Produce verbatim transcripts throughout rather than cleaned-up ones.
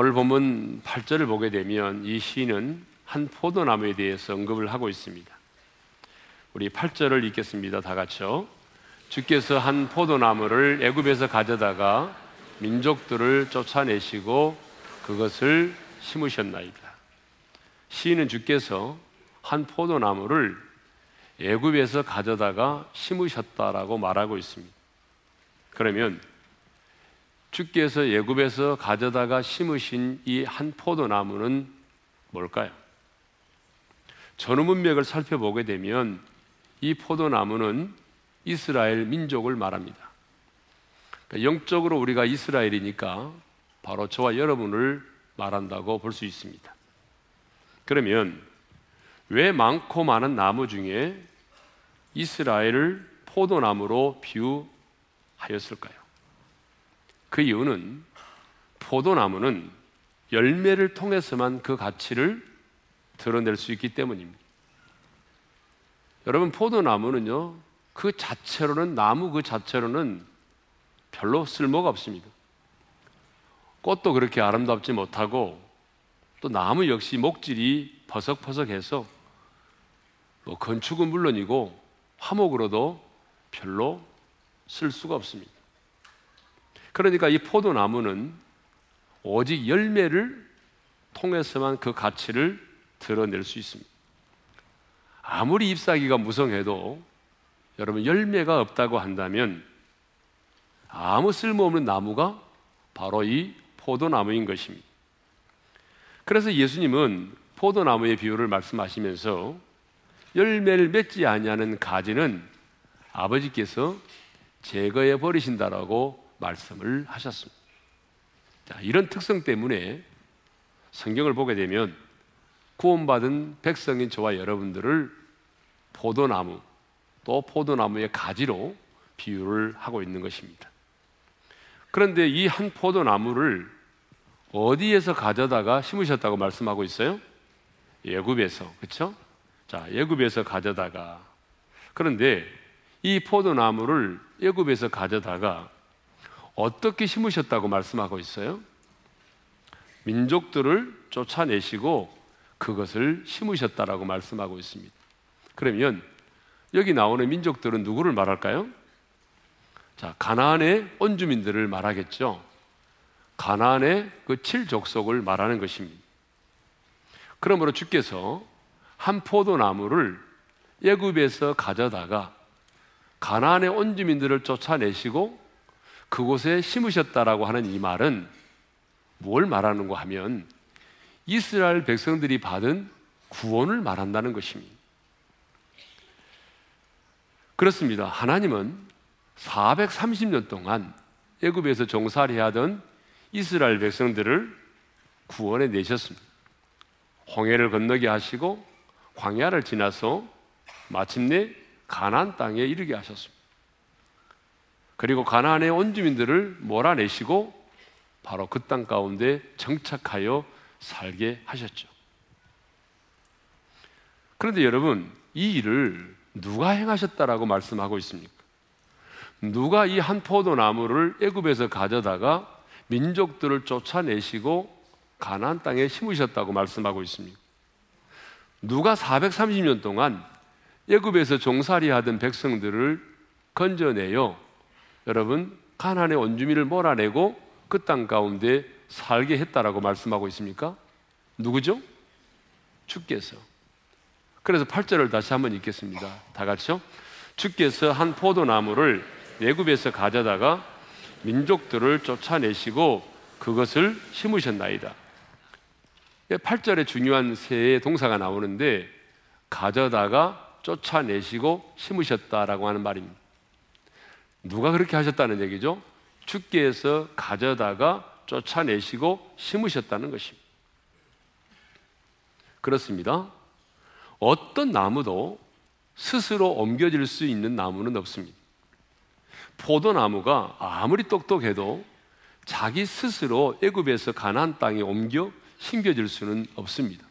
오늘 본문 팔 절을 보게 되면 이 시인은 한 포도나무에 대해서 언급을 하고 있습니다. 우리 팔 절을 읽겠습니다. 다 같이요. 주께서 한 포도나무를 애굽에서 가져다가 민족들을 쫓아내시고 그것을 심으셨나이다. 시인은 주께서 한 포도나무를 애굽에서 가져다가 심으셨다라고 말하고 있습니다. 그러면 주께서 애굽에서 가져다가 심으신 이 한 포도나무는 뭘까요? 전후 문맥을 살펴보게 되면 이 포도나무는 이스라엘 민족을 말합니다. 그러니까 영적으로 우리가 이스라엘이니까 바로 저와 여러분을 말한다고 볼 수 있습니다. 그러면 왜 많고 많은 나무 중에 이스라엘을 포도나무로 비유하였을까요? 그 이유는 포도나무는 열매를 통해서만 그 가치를 드러낼 수 있기 때문입니다. 여러분, 포도나무는요, 그 자체로는, 나무 그 자체로는 별로 쓸모가 없습니다. 꽃도 그렇게 아름답지 못하고, 또 나무 역시 목질이 버석버석해서 뭐 건축은 물론이고 화목으로도 별로 쓸 수가 없습니다. 그러니까 이 포도나무는 오직 열매를 통해서만 그 가치를 드러낼 수 있습니다. 아무리 잎사귀가 무성해도 여러분 열매가 없다고 한다면 아무 쓸모없는 나무가 바로 이 포도나무인 것입니다. 그래서 예수님은 포도나무의 비유를 말씀하시면서 열매를 맺지 아니하는 가지는 아버지께서 제거해 버리신다라고 말씀을 하셨습니다. 자, 이런 특성 때문에 성경을 보게 되면 구원받은 백성인 저와 여러분들을 포도나무, 또 포도나무의 가지로 비유를 하고 있는 것입니다. 그런데 이 한 포도나무를 어디에서 가져다가 심으셨다고 말씀하고 있어요? 애굽에서, 그렇죠? 자, 애굽에서 가져다가, 그런데 이 포도나무를 애굽에서 가져다가 어떻게 심으셨다고 말씀하고 있어요? 민족들을 쫓아내시고 그것을 심으셨다라고 말씀하고 있습니다. 그러면 여기 나오는 민족들은 누구를 말할까요? 자, 가나안의 온주민들을 말하겠죠. 가나안의 그 칠족속을 말하는 것입니다. 그러므로 주께서 한 포도나무를 애굽에서 가져다가 가나안의 온주민들을 쫓아내시고 그곳에 심으셨다라고 하는 이 말은 뭘 말하는가 하면 이스라엘 백성들이 받은 구원을 말한다는 것입니다. 그렇습니다. 하나님은 사백삼십 년 동안 애굽에서 종살이 하던 이스라엘 백성들을 구원해 내셨습니다. 홍해를 건너게 하시고 광야를 지나서 마침내 가나안 땅에 이르게 하셨습니다. 그리고 가나안의 온주민들을 몰아내시고 바로 그 땅 가운데 정착하여 살게 하셨죠. 그런데 여러분, 이 일을 누가 행하셨다라고 말씀하고 있습니까? 누가 이 한 포도나무를 애굽에서 가져다가 민족들을 쫓아내시고 가나안 땅에 심으셨다고 말씀하고 있습니다. 누가 사백삼십 년 동안 애굽에서 종살이하던 백성들을 건져내요, 여러분, 가나안의 원주민을 몰아내고 그 땅 가운데 살게 했다라고 말씀하고 있습니까? 누구죠? 주께서. 그래서 팔 절을 다시 한번 읽겠습니다. 다 같이요. 주께서 한 포도나무를 애굽에서 가져다가 민족들을 쫓아내시고 그것을 심으셨나이다. 팔 절에 중요한 세의 동사가 나오는데 가져다가 쫓아내시고 심으셨다라고 하는 말입니다. 누가 그렇게 하셨다는 얘기죠? 주께서 가져다가 쫓아내시고 심으셨다는 것입니다. 그렇습니다. 어떤 나무도 스스로 옮겨질 수 있는 나무는 없습니다. 포도나무가 아무리 똑똑해도 자기 스스로 애굽에서 가나안 땅에 옮겨 심겨질 수는 없습니다.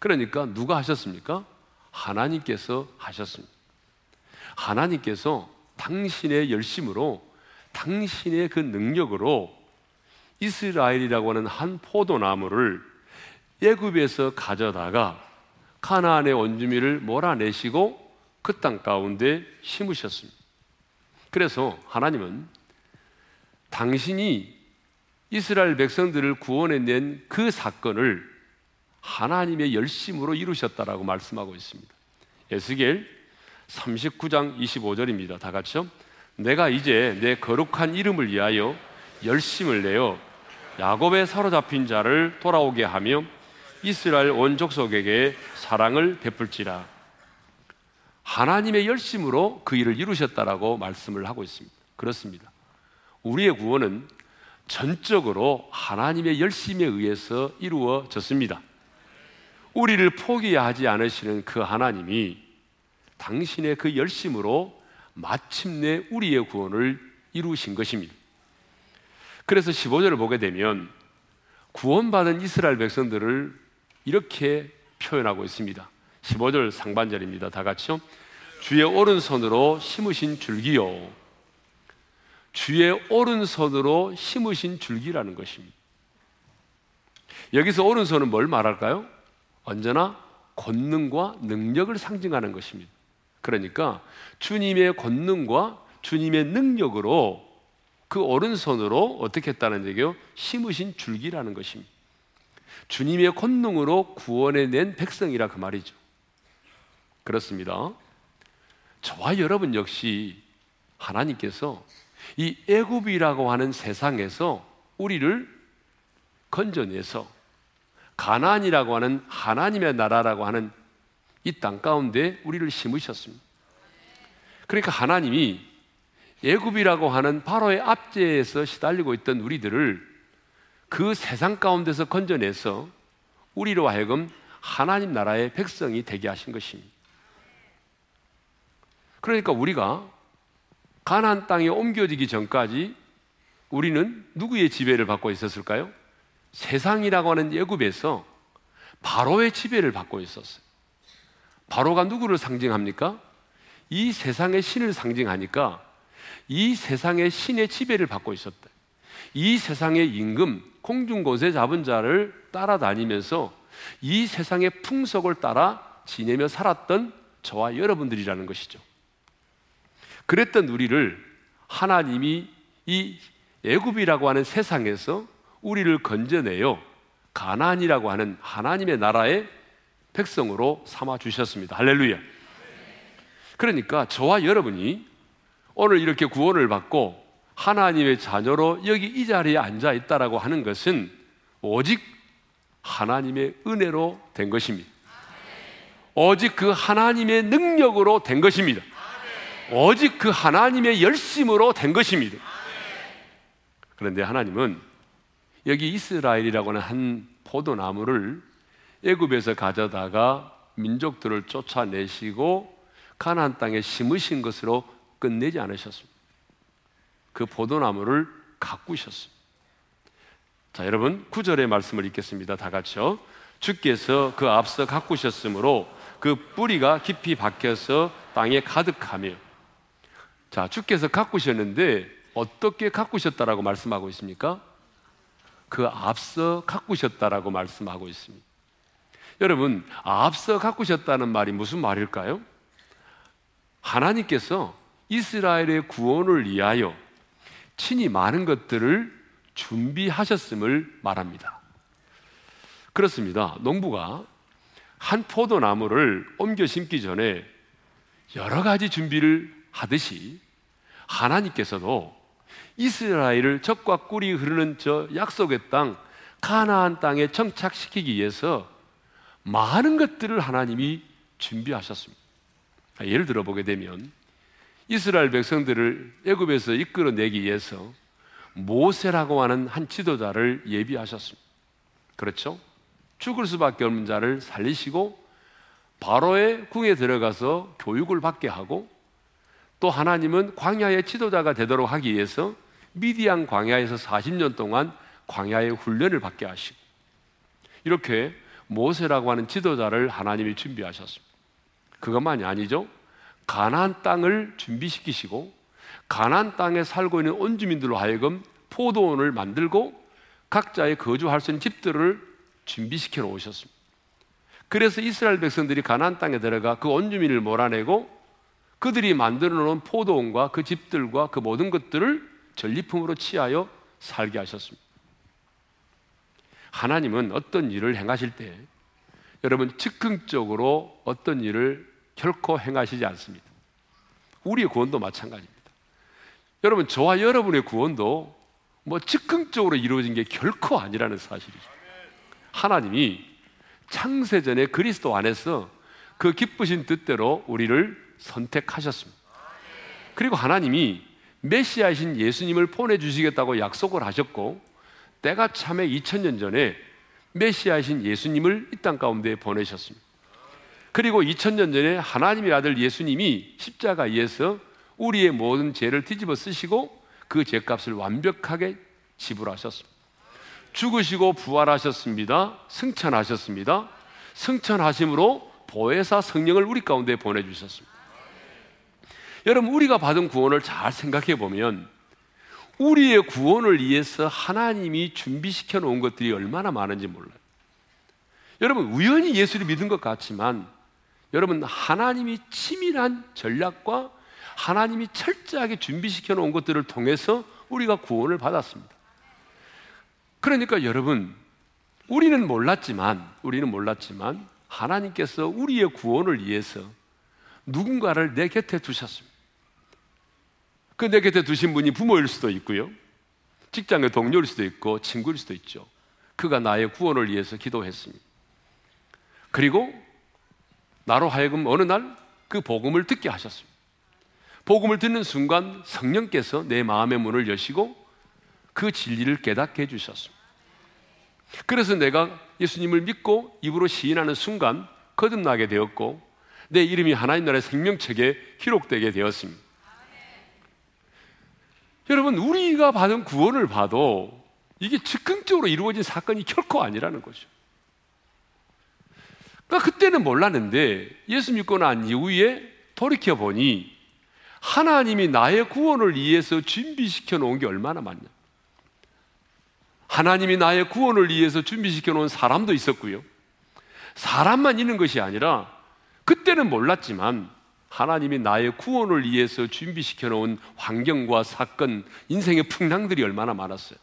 그러니까 누가 하셨습니까? 하나님께서 하셨습니다. 하나님께서 당신의 열심으로, 당신의 그 능력으로 이스라엘이라고 하는 한 포도나무를 애굽에서 가져다가 가나안의 원주민을 몰아내시고 그 땅 가운데 심으셨습니다. 그래서 하나님은 당신이 이스라엘 백성들을 구원해낸 그 사건을 하나님의 열심으로 이루셨다라고 말씀하고 있습니다. 에스겔 삼십구 장 이십오 절입니다. 다 같이요. 내가 이제 내 거룩한 이름을 위하여 열심을 내어 야곱의 사로잡힌 자를 돌아오게 하며 이스라엘 원족속에게 사랑을 베풀지라. 하나님의 열심으로 그 일을 이루셨다라고 말씀을 하고 있습니다. 그렇습니다. 우리의 구원은 전적으로 하나님의 열심에 의해서 이루어졌습니다. 우리를 포기하지 않으시는 그 하나님이 당신의 그 열심으로 마침내 우리의 구원을 이루신 것입니다. 그래서 십오 절을 보게 되면 구원받은 이스라엘 백성들을 이렇게 표현하고 있습니다. 십오 절 상반절입니다. 다 같이요. 주의 오른손으로 심으신 줄기요. 주의 오른손으로 심으신 줄기라는 것입니다. 여기서 오른손은 뭘 말할까요? 언제나 권능과 능력을 상징하는 것입니다. 그러니까 주님의 권능과 주님의 능력으로 그 오른손으로 어떻게 했다는 얘기요? 심으신 줄기라는 것입니다. 주님의 권능으로 구원해낸 백성이라 그 말이죠. 그렇습니다. 저와 여러분 역시 하나님께서 이 애굽이라고 하는 세상에서 우리를 건져내서 가나안이라고 하는 하나님의 나라라고 하는 이 땅 가운데 우리를 심으셨습니다. 그러니까 하나님이 애굽이라고 하는 바로의 압제에서 시달리고 있던 우리들을 그 세상 가운데서 건져내서 우리로 하여금 하나님 나라의 백성이 되게 하신 것입니다. 그러니까 우리가 가나안 땅에 옮겨지기 전까지 우리는 누구의 지배를 받고 있었을까요? 세상이라고 하는 애굽에서 바로의 지배를 받고 있었어요. 바로가 누구를 상징합니까? 이 세상의 신을 상징하니까 이 세상의 신의 지배를 받고 있었다. 이 세상의 임금, 공중권세 잡은 자를 따라다니면서 이 세상의 풍속을 따라 지내며 살았던 저와 여러분들이라는 것이죠. 그랬던 우리를 하나님이 이 애굽이라고 하는 세상에서 우리를 건져내어 가나안이라고 하는 하나님의 나라의 백성으로 삼아주셨습니다. 할렐루야. 그러니까 저와 여러분이 오늘 이렇게 구원을 받고 하나님의 자녀로 여기 이 자리에 앉아있다라고 하는 것은 오직 하나님의 은혜로 된 것입니다. 오직 그 하나님의 능력으로 된 것입니다. 오직 그 하나님의 열심으로 된 것입니다. 그런데 하나님은 여기 이스라엘이라고 하는 한 포도나무를 애굽에서 가져다가 민족들을 쫓아내시고 가나안 땅에 심으신 것으로 끝내지 않으셨습니다. 그 포도나무를 가꾸셨습니다. 자, 여러분 구 절의 말씀을 읽겠습니다. 다 같이요. 주께서 그 앞서 가꾸셨으므로 그 뿌리가 깊이 박혀서 땅에 가득하며. 자, 주께서 가꾸셨는데 어떻게 가꾸셨다라고 말씀하고 있습니까? 그 앞서 가꾸셨다라고 말씀하고 있습니다. 여러분, 앞서 가꾸셨다는 말이 무슨 말일까요? 하나님께서 이스라엘의 구원을 위하여 친히 많은 것들을 준비하셨음을 말합니다. 그렇습니다. 농부가 한 포도나무를 옮겨 심기 전에 여러 가지 준비를 하듯이 하나님께서도 이스라엘을 적과 꿀이 흐르는 저 약속의 땅 가나안 땅에 정착시키기 위해서 많은 것들을 하나님이 준비하셨습니다. 예를 들어 보게 되면 이스라엘 백성들을 애굽에서 이끌어내기 위해서 모세라고 하는 한 지도자를 예비하셨습니다. 그렇죠? 죽을 수밖에 없는 자를 살리시고 바로의 궁에 들어가서 교육을 받게 하고 또 하나님은 광야의 지도자가 되도록 하기 위해서 미디안 광야에서 사십 년 동안 광야의 훈련을 받게 하시고 이렇게 모세라고 하는 지도자를 하나님이 준비하셨습니다. 그것만이 아니죠. 가나안 땅을 준비시키시고 가나안 땅에 살고 있는 온 주민들로 하여금 포도원을 만들고 각자의 거주할 수 있는 집들을 준비시켜 오셨습니다. 그래서 이스라엘 백성들이 가나안 땅에 들어가 그 온주민을 몰아내고 그들이 만들어 놓은 포도원과 그 집들과 그 모든 것들을 전리품으로 취하여 살게 하셨습니다. 하나님은 어떤 일을 행하실 때 여러분 즉흥적으로 어떤 일을 결코 행하시지 않습니다. 우리의 구원도 마찬가지입니다. 여러분 저와 여러분의 구원도 뭐 즉흥적으로 이루어진 게 결코 아니라는 사실이죠. 하나님이 창세전에 그리스도 안에서 그 기쁘신 뜻대로 우리를 선택하셨습니다. 그리고 하나님이 메시아이신 예수님을 보내주시겠다고 약속을 하셨고 때가 참에 이천 년 전에 메시아이신 예수님을 이 땅 가운데 보내셨습니다. 그리고 이천 년 전에 하나님의 아들 예수님이 십자가에서 우리의 모든 죄를 뒤집어 쓰시고 그 죄값을 완벽하게 지불하셨습니다. 죽으시고 부활하셨습니다. 승천하셨습니다. 승천하심으로 보혜사 성령을 우리 가운데 보내주셨습니다. 여러분 우리가 받은 구원을 잘 생각해 보면 우리의 구원을 위해서 하나님이 준비시켜 놓은 것들이 얼마나 많은지 몰라요. 여러분 우연히 예수를 믿은 것 같지만 여러분 하나님이 치밀한 전략과 하나님이 철저하게 준비시켜 놓은 것들을 통해서 우리가 구원을 받았습니다. 그러니까 여러분 우리는 몰랐지만 우리는 몰랐지만 하나님께서 우리의 구원을 위해서 누군가를 내 곁에 두셨습니다. 그 내 곁에 두신 분이 부모일 수도 있고요, 직장의 동료일 수도 있고 친구일 수도 있죠. 그가 나의 구원을 위해서 기도했습니다. 그리고 나로 하여금 어느 날 그 복음을 듣게 하셨습니다. 복음을 듣는 순간 성령께서 내 마음의 문을 여시고 그 진리를 깨닫게 해주셨습니다. 그래서 내가 예수님을 믿고 입으로 시인하는 순간 거듭나게 되었고 내 이름이 하나님 나라의 생명책에 기록되게 되었습니다. 여러분 우리가 받은 구원을 봐도 이게 즉흥적으로 이루어진 사건이 결코 아니라는 거죠. 그러니까 그때는 몰랐는데 예수 믿고 난 이후에 돌이켜보니 하나님이 나의 구원을 위해서 준비시켜 놓은 게 얼마나 많냐. 하나님이 나의 구원을 위해서 준비시켜 놓은 사람도 있었고요, 사람만 있는 것이 아니라 그때는 몰랐지만 하나님이 나의 구원을 위해서 준비시켜 놓은 환경과 사건, 인생의 풍랑들이 얼마나 많았어요.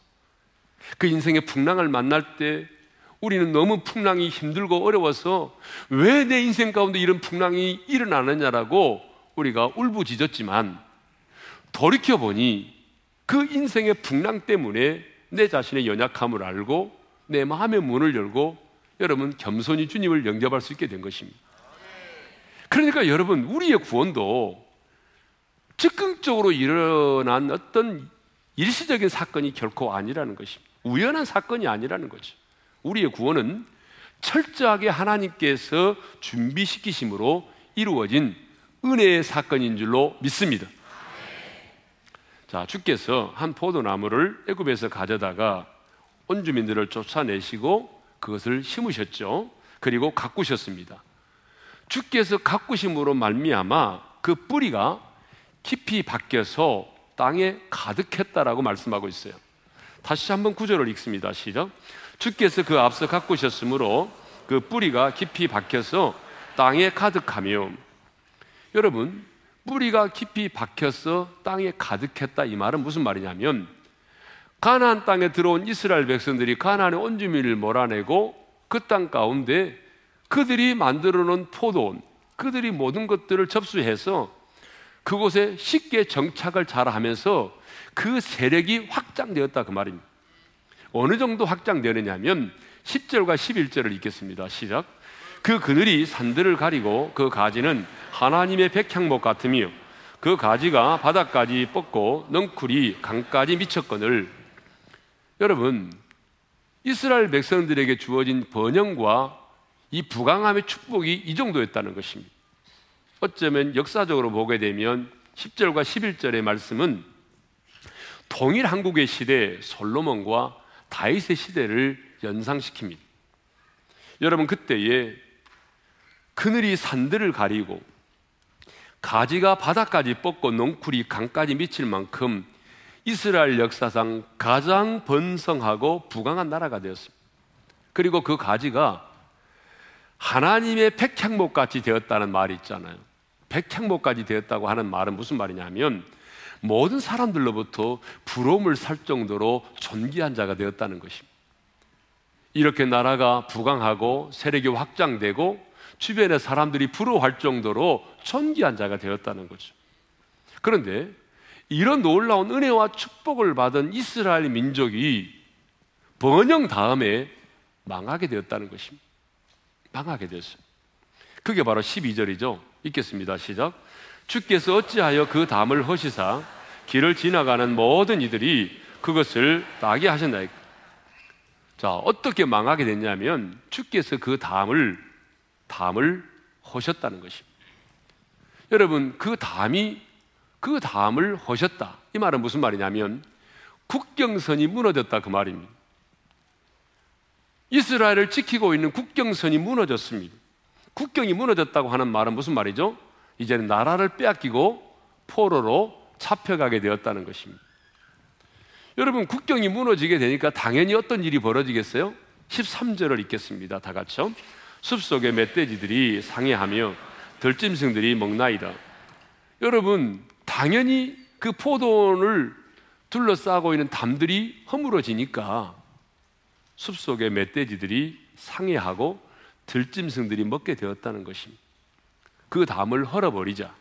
그 인생의 풍랑을 만날 때 우리는 너무 풍랑이 힘들고 어려워서 왜 내 인생 가운데 이런 풍랑이 일어나느냐라고 우리가 울부짖었지만 돌이켜보니 그 인생의 풍랑 때문에 내 자신의 연약함을 알고 내 마음의 문을 열고 여러분 겸손히 주님을 영접할 수 있게 된 것입니다. 그러니까 여러분 우리의 구원도 즉흥적으로 일어난 어떤 일시적인 사건이 결코 아니라는 것입니다. 우연한 사건이 아니라는 거죠. 우리의 구원은 철저하게 하나님께서 준비시키심으로 이루어진 은혜의 사건인 줄로 믿습니다. 자, 주께서 한 포도나무를 애굽에서 가져다가 온주민들을 쫓아내시고 그것을 심으셨죠. 그리고 가꾸셨습니다. 주께서 가꾸심으로 말미암아 그 뿌리가 깊이 박혀서 땅에 가득했다라고 말씀하고 있어요. 다시 한번 구절을 읽습니다. 시작. 주께서 그 앞서 가꾸셨으므로 그 뿌리가 깊이 박혀서 땅에 가득하며. 여러분 뿌리가 깊이 박혀서 땅에 가득했다, 이 말은 무슨 말이냐면 가나안 땅에 들어온 이스라엘 백성들이 가나안의 온주민을 몰아내고 그 땅 가운데 그들이 만들어 놓은 포도원, 그들이 모든 것들을 접수해서 그곳에 쉽게 정착을 잘하면서 그 세력이 확장되었다, 그 말입니다. 어느 정도 확장되느냐 하면 십 절과 십일 절을 읽겠습니다. 시작. 그 그늘이 산들을 가리고 그 가지는 하나님의 백향목 같으며 그 가지가 바닥까지 뻗고 넝쿨이 강까지 미쳤거늘. 여러분 이스라엘 백성들에게 주어진 번영과 이 부강함의 축복이 이 정도였다는 것입니다. 어쩌면 역사적으로 보게 되면 십 절과 십일 절의 말씀은 동일 한국의 시대 솔로몬과 다윗의 시대를 연상시킵니다. 여러분 그때에 그늘이 산들을 가리고 가지가 바닥까지 뻗고 넝쿨이 강까지 미칠 만큼 이스라엘 역사상 가장 번성하고 부강한 나라가 되었습니다. 그리고 그 가지가 하나님의 백향목같이 되었다는 말이 있잖아요. 백향목까지 되었다고 하는 말은 무슨 말이냐면 모든 사람들로부터 부러움을 살 정도로 존귀한 자가 되었다는 것입니다. 이렇게 나라가 부강하고 세력이 확장되고 주변의 사람들이 부러워할 정도로 존귀한 자가 되었다는 거죠. 그런데 이런 놀라운 은혜와 축복을 받은 이스라엘 민족이 번영 다음에 망하게 되었다는 것입니다. 망하게 되었어요. 그게 바로 십이 절이죠. 읽겠습니다. 시작. 주께서 어찌하여 그 담을 허시사 길을 지나가는 모든 이들이 그것을 따게 하셨나이까. 자, 어떻게 망하게 됐냐면 주께서 그 담을 담을 허셨다는 것입니다. 여러분, 그 담이 그 담을 허셨다. 이 말은 무슨 말이냐면 국경선이 무너졌다 그 말입니다. 이스라엘을 지키고 있는 국경선이 무너졌습니다. 국경이 무너졌다고 하는 말은 무슨 말이죠? 이제는 나라를 빼앗기고 포로로 잡혀가게 되었다는 것입니다. 여러분, 국경이 무너지게 되니까 당연히 어떤 일이 벌어지겠어요? 십삼 절을 읽겠습니다. 다 같이요. 숲속의 멧돼지들이 상해하며 들짐승들이 먹나이다. 여러분, 당연히 그 포도원을 둘러싸고 있는 담들이 허물어지니까 숲속의 멧돼지들이 상해하고 들짐승들이 먹게 되었다는 것입니다. 그 담을 헐어버리자.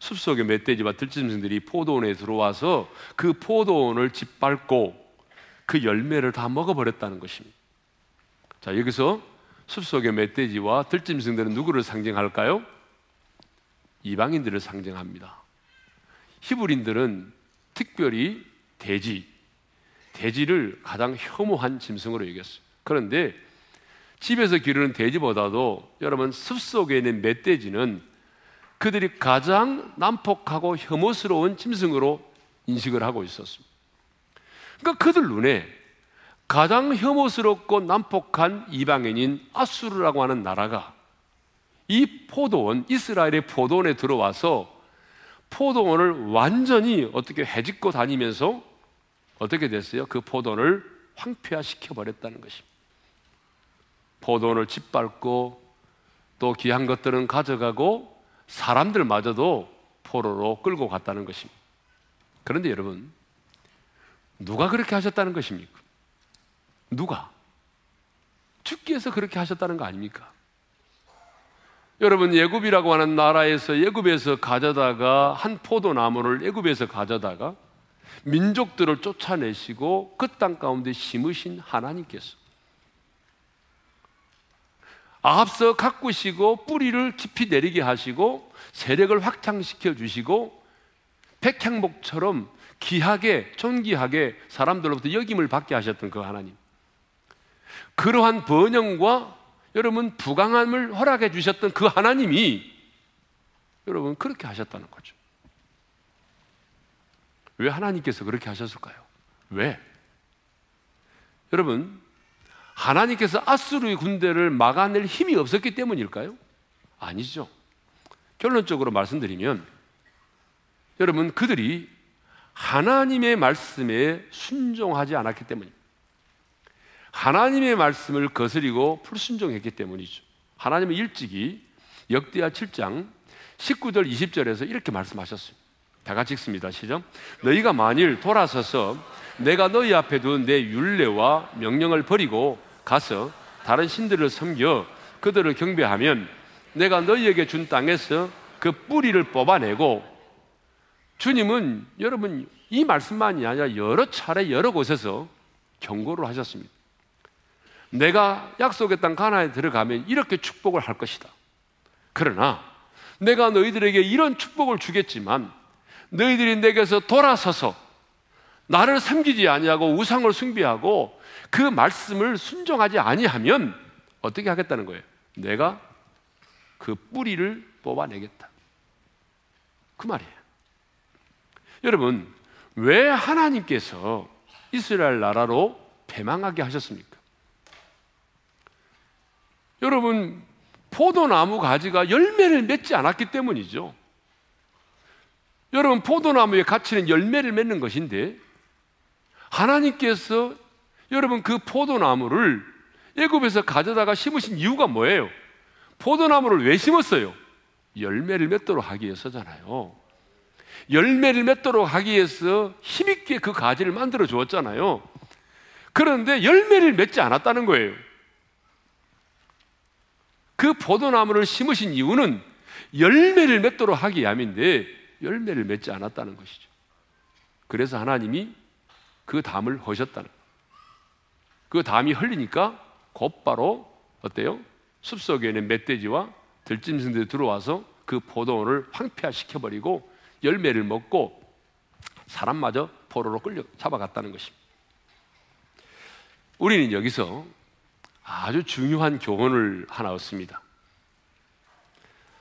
숲속의 멧돼지와 들짐승들이 포도원에 들어와서 그 포도원을 짓밟고 그 열매를 다 먹어버렸다는 것입니다. 자, 여기서 숲속의 멧돼지와 들짐승들은 누구를 상징할까요? 이방인들을 상징합니다. 히브리인들은 특별히 돼지, 돼지를 가장 혐오한 짐승으로 여겼어요. 그런데 집에서 기르는 돼지보다도 여러분 숲속에 있는 멧돼지는 그들이 가장 난폭하고 혐오스러운 짐승으로 인식을 하고 있었습니다. 그러니까 그들 눈에 가장 혐오스럽고 난폭한 이방인인 아수르라고 하는 나라가 이 포도원, 이스라엘의 포도원에 들어와서 포도원을 완전히 어떻게 헤집고 다니면서 어떻게 됐어요? 그 포도원을 황폐화시켜버렸다는 것입니다. 포도원을 짓밟고 또 귀한 것들은 가져가고 사람들마저도 포로로 끌고 갔다는 것입니다. 그런데 여러분, 누가 그렇게 하셨다는 것입니까? 누가? 주께서 그렇게 하셨다는 거 아닙니까? 여러분, 애굽이라고 하는 나라에서 애굽에서 가져다가 한 포도나무를 애굽에서 가져다가 민족들을 쫓아내시고 그 땅 가운데 심으신 하나님께서 앞서 가꾸시고 뿌리를 깊이 내리게 하시고 세력을 확장시켜 주시고 백향목처럼 귀하게 존귀하게 사람들로부터 여김을 받게 하셨던 그 하나님, 그러한 번영과 여러분 부강함을 허락해 주셨던 그 하나님이 여러분 그렇게 하셨다는 거죠. 왜 하나님께서 그렇게 하셨을까요? 왜? 여러분, 하나님께서 아수르의 군대를 막아낼 힘이 없었기 때문일까요? 아니죠. 결론적으로 말씀드리면 여러분, 그들이 하나님의 말씀에 순종하지 않았기 때문입니다. 하나님의 말씀을 거스리고 불순종했기 때문이죠. 하나님은 일찍이 역대하 칠 장 십구 절 이십 절에서 이렇게 말씀하셨습니다. 다 같이 읽습니다. 시작. 너희가 만일 돌아서서 내가 너희 앞에 둔 내 율례와 명령을 버리고 가서 다른 신들을 섬겨 그들을 경배하면 내가 너희에게 준 땅에서 그 뿌리를 뽑아내고. 주님은 여러분 이 말씀만이 아니라 여러 차례 여러 곳에서 경고를 하셨습니다. 내가 약속의 땅 가나안에 들어가면 이렇게 축복을 할 것이다. 그러나 내가 너희들에게 이런 축복을 주겠지만 너희들이 내게서 돌아서서 나를 섬기지 아니하고 우상을 숭배하고 그 말씀을 순종하지 아니하면 어떻게 하겠다는 거예요? 내가 그 뿌리를 뽑아내겠다. 그 말이에요. 여러분, 왜 하나님께서 이스라엘 나라로 패망하게 하셨습니까? 여러분, 포도나무 가지가 열매를 맺지 않았기 때문이죠. 여러분, 포도나무의 가치는 열매를 맺는 것인데 하나님께서 여러분 그 포도나무를 애굽에서 가져다가 심으신 이유가 뭐예요? 포도나무를 왜 심었어요? 열매를 맺도록 하기 위해서잖아요. 열매를 맺도록 하기 위해서 힘있게 그 가지를 만들어 주었잖아요. 그런데 열매를 맺지 않았다는 거예요. 그 포도나무를 심으신 이유는 열매를 맺도록 하기 위함인데 열매를 맺지 않았다는 것이죠. 그래서 하나님이 그 담을 허셨다는 거예요. 그 담이 흘리니까 곧바로 어때요? 숲속에 있는 멧돼지와 들짐승들이 들어와서 그 포도원을 황폐화시켜버리고 열매를 먹고 사람마저 포로로 끌려 잡아갔다는 것입니다. 우리는 여기서 아주 중요한 교훈을 하나 얻습니다.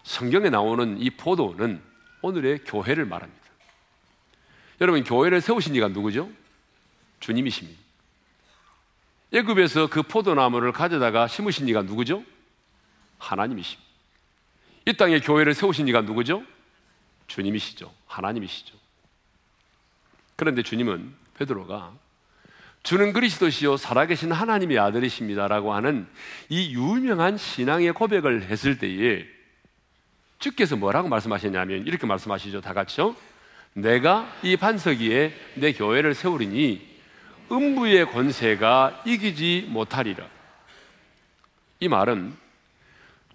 성경에 나오는 이 포도원은 오늘의 교회를 말합니다. 여러분, 교회를 세우신 이가 누구죠? 주님이십니다. 애굽에서 그 포도나무를 가져다가 심으신 이가 누구죠? 하나님이십니다. 이 땅에 교회를 세우신 이가 누구죠? 주님이시죠. 하나님이시죠. 그런데 주님은, 베드로가 주는 그리스도시요 살아계신 하나님의 아들이십니다라고 하는 이 유명한 신앙의 고백을 했을 때에 주께서 뭐라고 말씀하셨냐면 이렇게 말씀하시죠. 다 같이요. 내가 이 반석 위에 내 교회를 세우리니 음부의 권세가 이기지 못하리라. 이 말은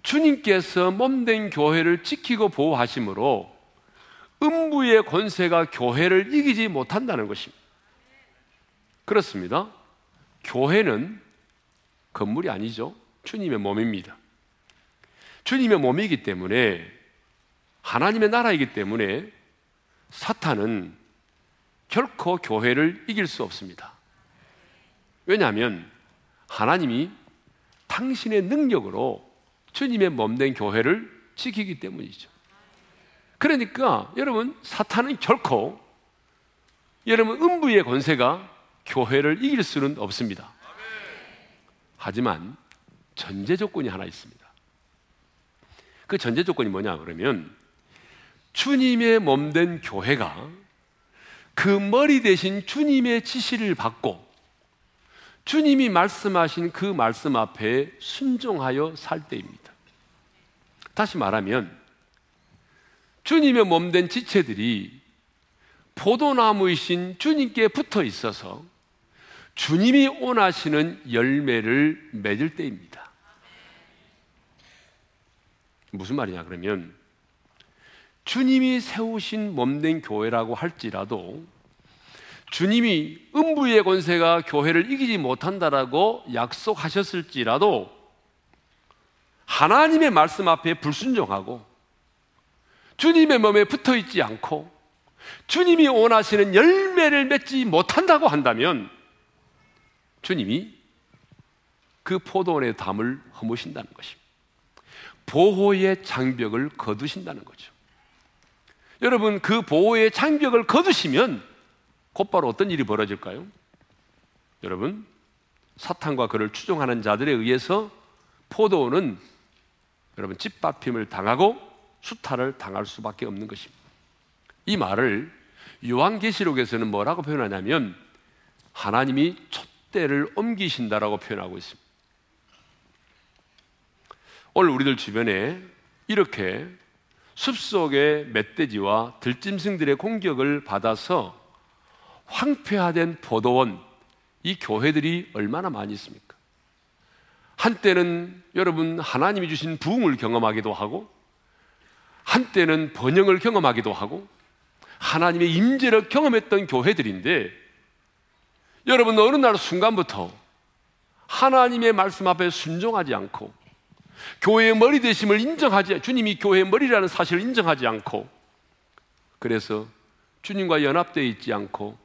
주님께서 몸된 교회를 지키고 보호하심으로 음부의 권세가 교회를 이기지 못한다는 것입니다. 그렇습니다. 교회는 건물이 아니죠. 주님의 몸입니다. 주님의 몸이기 때문에, 하나님의 나라이기 때문에 사탄은 결코 교회를 이길 수 없습니다. 왜냐하면 하나님이 당신의 능력으로 주님의 몸된 교회를 지키기 때문이죠. 그러니까 여러분, 사탄은 결코 여러분 음부의 권세가 교회를 이길 수는 없습니다. 하지만 전제 조건이 하나 있습니다. 그 전제 조건이 뭐냐 그러면 주님의 몸된 교회가 그 머리 대신 주님의 지시를 받고 주님이 말씀하신 그 말씀 앞에 순종하여 살 때입니다. 다시 말하면 주님의 몸된 지체들이 포도나무이신 주님께 붙어 있어서 주님이 원하시는 열매를 맺을 때입니다. 무슨 말이냐 그러면 주님이 세우신 몸된 교회라고 할지라도 주님이 음부의 권세가 교회를 이기지 못한다라고 약속하셨을지라도 하나님의 말씀 앞에 불순종하고 주님의 몸에 붙어있지 않고 주님이 원하시는 열매를 맺지 못한다고 한다면 주님이 그 포도원의 담을 허무신다는 것입니다. 보호의 장벽을 거두신다는 거죠. 여러분, 그 보호의 장벽을 거두시면 곧바로 어떤 일이 벌어질까요? 여러분, 사탄과 그를 추종하는 자들에 의해서 포도원은 여러분 짓밟힘을 당하고 수탈을 당할 수밖에 없는 것입니다. 이 말을 요한계시록에서는 뭐라고 표현하냐면 하나님이 촛대를 옮기신다라고 표현하고 있습니다. 오늘 우리들 주변에 이렇게 숲속의 멧돼지와 들짐승들의 공격을 받아서 황폐화된 포도원, 이 교회들이 얼마나 많이 있습니까? 한때는 여러분 하나님이 주신 부흥을 경험하기도 하고 한때는 번영을 경험하기도 하고 하나님의 임재를 경험했던 교회들인데 여러분 어느 날 순간부터 하나님의 말씀 앞에 순종하지 않고 교회의 머리 되심을 인정하지, 주님이 교회의 머리라는 사실을 인정하지 않고 그래서 주님과 연합되어 있지 않고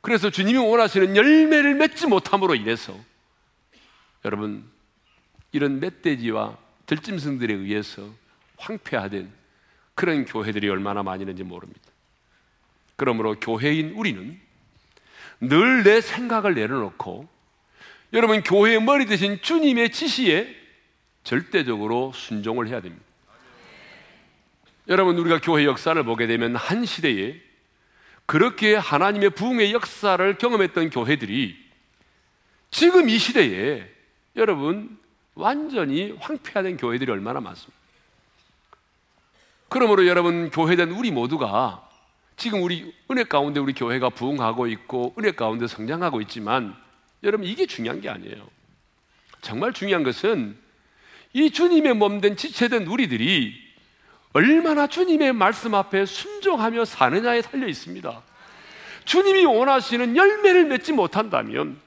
그래서 주님이 원하시는 열매를 맺지 못함으로 인해서 여러분 이런 멧돼지와 들짐승들에 의해서 황폐화된 그런 교회들이 얼마나 많이 있는지 모릅니다. 그러므로 교회인 우리는 늘 내 생각을 내려놓고 여러분 교회의 머리 되신 주님의 지시에 절대적으로 순종을 해야 됩니다. 여러분, 우리가 교회 역사를 보게 되면 한 시대에 그렇게 하나님의 부흥의 역사를 경험했던 교회들이 지금 이 시대에 여러분 완전히 황폐화된 교회들이 얼마나 많습니다. 그러므로 여러분, 교회된 우리 모두가 지금 우리 은혜 가운데 우리 교회가 부흥하고 있고 은혜 가운데 성장하고 있지만 여러분, 이게 중요한 게 아니에요. 정말 중요한 것은 이 주님의 몸된 지체된 우리들이 얼마나 주님의 말씀 앞에 순종하며 사느냐에 달려 있습니다. 주님이 원하시는 열매를 맺지 못한다면,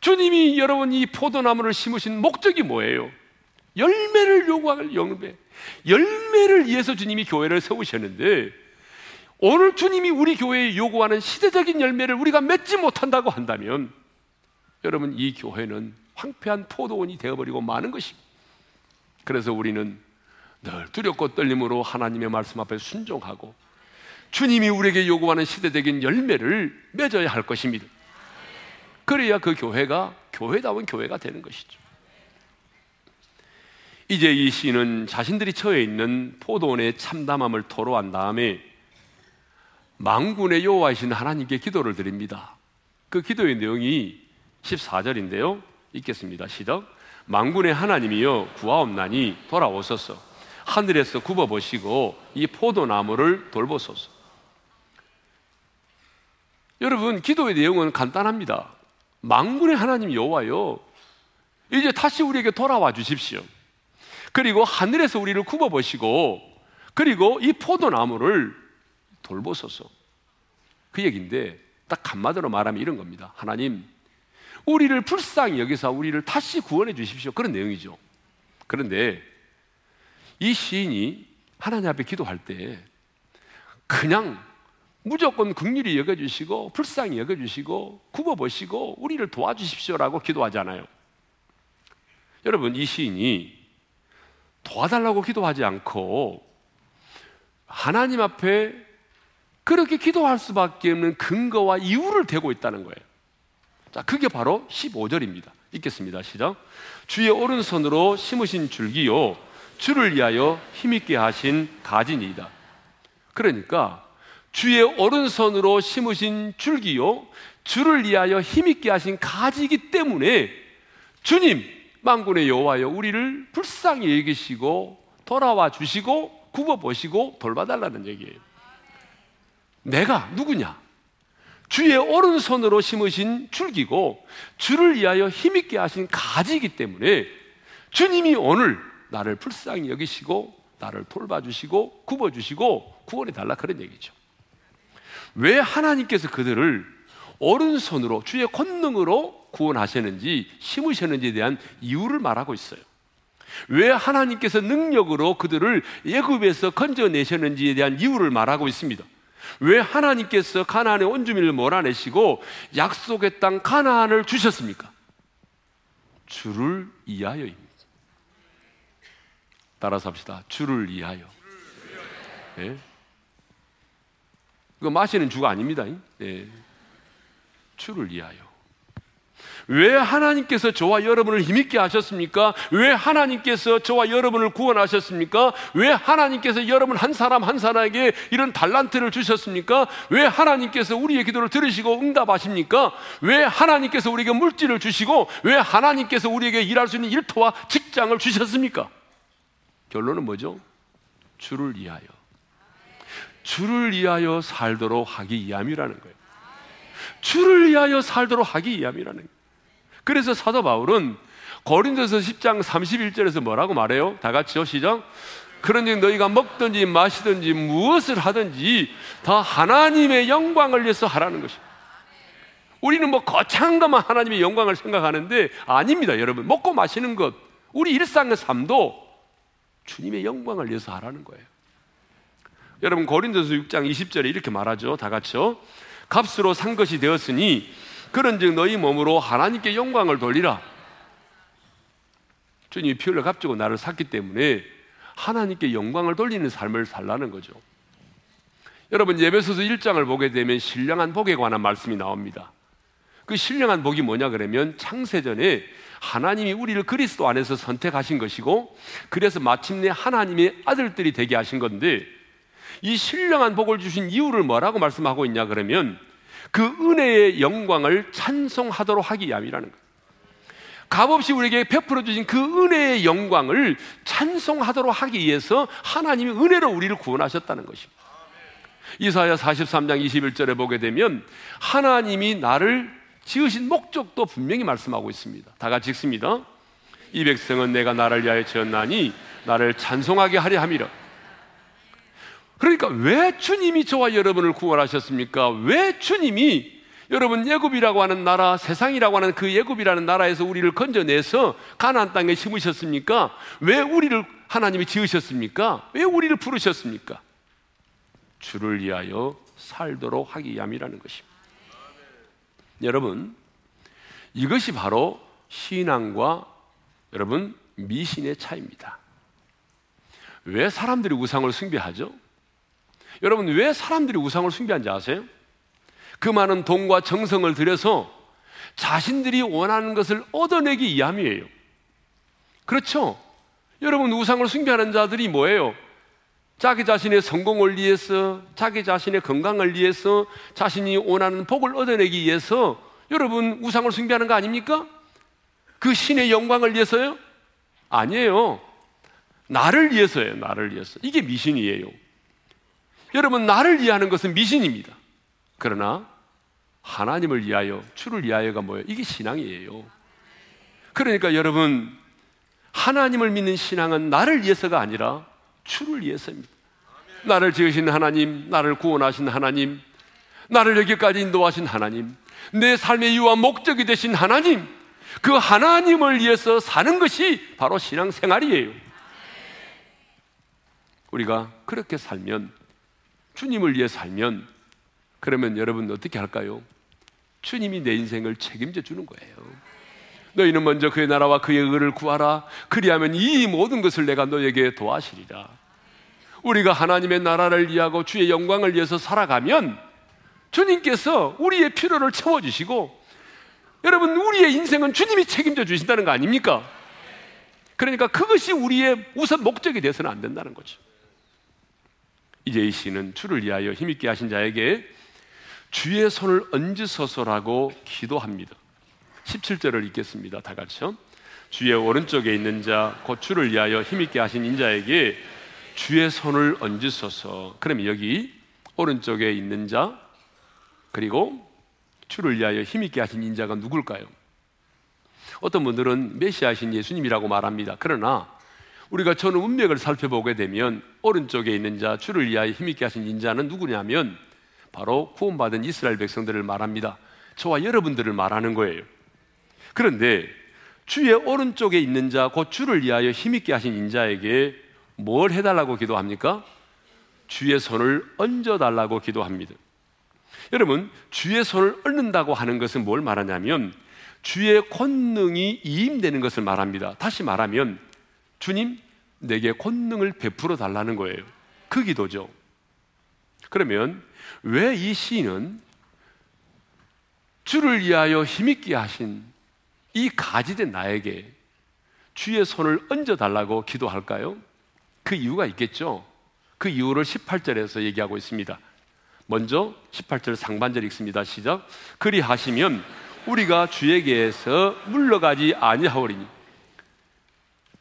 주님이 여러분 이 포도나무를 심으신 목적이 뭐예요? 열매를 요구할 열매, 열매를 위해서 주님이 교회를 세우셨는데 오늘 주님이 우리 교회에 요구하는 시대적인 열매를 우리가 맺지 못한다고 한다면 여러분, 이 교회는 황폐한 포도원이 되어버리고 마는 것입니다. 그래서 우리는 늘 두렵고 떨림으로 하나님의 말씀 앞에 순종하고 주님이 우리에게 요구하는 시대적인 열매를 맺어야 할 것입니다. 그래야 그 교회가 교회다운 교회가 되는 것이죠. 이제 이 시인은 자신들이 처해 있는 포도원의 참담함을 토로한 다음에 만군의 여호와이신 하나님께 기도를 드립니다. 그 기도의 내용이 십사 절인데요 읽겠습니다. 시작. 만군의 하나님이여, 구하옵나니 돌아오소서. 하늘에서 굽어보시고 이 포도나무를 돌보소서. 여러분, 기도의 내용은 간단합니다. 만군의 하나님 여호와여, 이제 다시 우리에게 돌아와 주십시오. 그리고 하늘에서 우리를 굽어보시고 그리고 이 포도나무를 돌보소서. 그 얘기인데 딱 한마디로 말하면 이런 겁니다. 하나님, 우리를 불쌍히 여기사 우리를 다시 구원해 주십시오. 그런 내용이죠. 그런데 이 시인이 하나님 앞에 기도할 때 그냥 무조건 긍휼히 여겨주시고 불쌍히 여겨주시고 굽어보시고 우리를 도와주십시오라고 기도하지 않아요. 여러분, 이 시인이 도와달라고 기도하지 않고 하나님 앞에 그렇게 기도할 수밖에 없는 근거와 이유를 대고 있다는 거예요. 자, 그게 바로 십오 절입니다. 읽겠습니다. 시작. 주의 오른손으로 심으신 줄기요, 주를 위하여 힘있게 하신 가지니이다. 그러니까 주의 오른손으로 심으신 줄기요, 주를 위하여 힘있게 하신 가지이기 때문에 주님, 만군의 여호와여, 우리를 불쌍히 여기시고 돌아와 주시고 굽어보시고 돌봐달라는 얘기예요. 내가 누구냐? 주의 오른손으로 심으신 줄기고 주를 위하여 힘있게 하신 가지이기 때문에 주님이 오늘 나를 불쌍히 여기시고 나를 돌봐주시고 굽어주시고 구원해달라, 그런 얘기죠. 왜 하나님께서 그들을 오른손으로 주의 권능으로 구원하셨는지 심으셨는지에 대한 이유를 말하고 있어요. 왜 하나님께서 능력으로 그들을 애굽에서 건져내셨는지에 대한 이유를 말하고 있습니다. 왜 하나님께서 가나안의 온주민을 몰아내시고 약속의 땅 가나안을 주셨습니까? 주를 위하여입니다. 따라서 합시다. 주를 위하여. 예? 이거 마시는 주가 아닙니다. 예. 주를 위하여. 왜 하나님께서 저와 여러분을 힘있게 하셨습니까? 왜 하나님께서 저와 여러분을 구원하셨습니까? 왜 하나님께서 여러분 한 사람 한 사람에게 이런 달란트를 주셨습니까? 왜 하나님께서 우리의 기도를 들으시고 응답하십니까? 왜 하나님께서 우리에게 물질을 주시고 왜 하나님께서 우리에게 일할 수 있는 일터와 직장을 주셨습니까? 결론은 뭐죠? 주를 위하여. 주를 위하여 살도록 하기 위함이라는 거예요. 주를 위하여 살도록 하기 위함이라는 거예요. 그래서 사도 바울은 고린도서 십 장 삼십일 절에서 뭐라고 말해요? 다 같이요. 시작. 그런즉 너희가 먹든지 마시든지 무엇을 하든지 다 하나님의 영광을 위해서 하라는 것입니다. 우리는 뭐 거창한 것만 하나님의 영광을 생각하는데 아닙니다. 여러분, 먹고 마시는 것, 우리 일상의 삶도 주님의 영광을 위해서 하라는 거예요. 여러분, 고린도서 육 장 이십 절에 이렇게 말하죠. 다 같이요. 값으로 산 것이 되었으니 그런즉 너희 몸으로 하나님께 영광을 돌리라. 주님이 피 흘려 값주고 나를 샀기 때문에 하나님께 영광을 돌리는 삶을 살라는 거죠. 여러분, 예배소서 일 장을 보게 되면 신령한 복에 관한 말씀이 나옵니다. 그 신령한 복이 뭐냐 그러면 창세전에 하나님이 우리를 그리스도 안에서 선택하신 것이고 그래서 마침내 하나님의 아들들이 되게 하신 건데 이 신령한 복을 주신 이유를 뭐라고 말씀하고 있냐 그러면 그 은혜의 영광을 찬송하도록 하기 위함이라는 거예요. 값없이 우리에게 베풀어 주신 그 은혜의 영광을 찬송하도록 하기 위해서 하나님이 은혜로 우리를 구원하셨다는 것입니다. 이사야 사십삼 장 이십일 절에 보게 되면 하나님이 나를 지으신 목적도 분명히 말씀하고 있습니다. 다 같이 읽습니다. 이 백성은 내가 나를 위하여 지었나니 나를 찬송하게 하려 함이라. 그러니까 왜 주님이 저와 여러분을 구원하셨습니까? 왜 주님이 여러분 애굽이라고 하는 나라, 세상이라고 하는 그 애굽이라는 나라에서 우리를 건져내서 가나안 땅에 심으셨습니까? 왜 우리를 하나님이 지으셨습니까? 왜 우리를 부르셨습니까? 주를 위하여 살도록 하기 위함이라는 것입니다. 여러분, 이것이 바로 신앙과 여러분 미신의 차이입니다. 왜 사람들이 우상을 숭배하죠? 여러분, 왜 사람들이 우상을 숭배하는지 아세요? 그 많은 돈과 정성을 들여서 자신들이 원하는 것을 얻어내기 위함이에요. 그렇죠? 여러분, 우상을 숭배하는 자들이 뭐예요? 자기 자신의 성공을 위해서, 자기 자신의 건강을 위해서, 자신이 원하는 복을 얻어내기 위해서 여러분 우상을 숭배하는 거 아닙니까? 그 신의 영광을 위해서요? 아니에요. 나를 위해서예요. 나를 위해서. 이게 미신이에요. 여러분, 나를 위하는 것은 미신입니다. 그러나 하나님을 위하여, 주를 위하여가 뭐예요? 이게 신앙이에요. 그러니까 여러분, 하나님을 믿는 신앙은 나를 위해서가 아니라 주를 위해서입니다. 나를 지으신 하나님, 나를 구원하신 하나님, 나를 여기까지 인도하신 하나님, 내 삶의 이유와 목적이 되신 하나님, 그 하나님을 위해서 사는 것이 바로 신앙생활이에요. 우리가 그렇게 살면, 주님을 위해 살면, 그러면 여러분 어떻게 할까요? 주님이 내 인생을 책임져 주는 거예요. 너희는 먼저 그의 나라와 그의 의를 구하라. 그리하면 이 모든 것을 내가 너에게 도하시리라. 우리가 하나님의 나라를 위하고 주의 영광을 위해서 살아가면 주님께서 우리의 필요를 채워주시고, 여러분, 우리의 인생은 주님이 책임져 주신다는 거 아닙니까? 그러니까 그것이 우리의 우선 목적이 돼서는 안 된다는 거죠. 이제 이 시는 주를 위하여 힘있게 하신 자에게 주의 손을 얹으소서라고 기도합니다. 십칠 절을 읽겠습니다. 다 같이요. 주의 오른쪽에 있는 자, 곧 주를 위하여 힘있게 하신 인자에게 주의 손을 얹으소서. 그럼 여기 오른쪽에 있는 자, 그리고 주를 위하여 힘있게 하신 인자가 누굴까요? 어떤 분들은 메시아신 예수님이라고 말합니다. 그러나 우리가 전후 문맥을 살펴보게 되면 오른쪽에 있는 자, 주를 위하여 힘있게 하신 인자는 누구냐면 바로 구원받은 이스라엘 백성들을 말합니다. 저와 여러분들을 말하는 거예요. 그런데 주의 오른쪽에 있는 자, 곧 주를 위하여 힘있게 하신 인자에게 뭘 해달라고 기도합니까? 주의 손을 얹어달라고 기도합니다. 여러분, 주의 손을 얹는다고 하는 것은 뭘 말하냐면 주의 권능이 이임되는 것을 말합니다. 다시 말하면 주님, 내게 권능을 베풀어 달라는 거예요. 그 기도죠. 그러면 왜 이 시인은 주를 위하여 힘있게 하신 이 가지된 나에게 주의 손을 얹어달라고 기도할까요? 그 이유가 있겠죠. 그 이유를 십팔 절에서 얘기하고 있습니다. 먼저 십팔 절 상반절 읽습니다. 시작. 그리하시면 우리가 주에게서 물러가지 아니하오리니.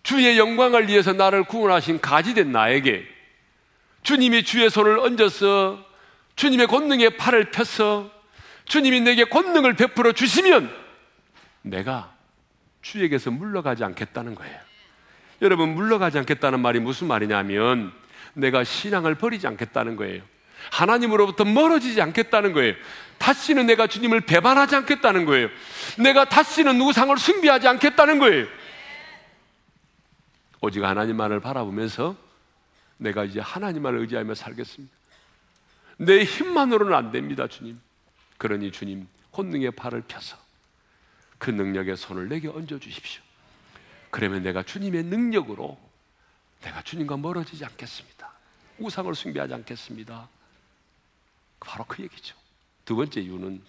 주의 영광을 위해서 나를 구원하신 가지된 나에게 주님이 주의 손을 얹어서 주님의 권능에 팔을 펴서 주님이 내게 권능을 베풀어 주시면 내가 주에게서 물러가지 않겠다는 거예요. 여러분, 물러가지 않겠다는 말이 무슨 말이냐면 내가 신앙을 버리지 않겠다는 거예요. 하나님으로부터 멀어지지 않겠다는 거예요. 다시는 내가 주님을 배반하지 않겠다는 거예요. 내가 다시는 우상을 숭배하지 않겠다는 거예요. 오직 하나님만을 바라보면서 내가 이제 하나님만을 의지하며 살겠습니다. 내 힘만으로는 안 됩니다, 주님. 그러니 주님, 권능의 팔을 펴서 그 능력의 손을 내게 얹어주십시오. 그러면 내가 주님의 능력으로 내가 주님과 멀어지지 않겠습니다. 우상을 숭배하지 않겠습니다. 바로 그 얘기죠. 두 번째 이유는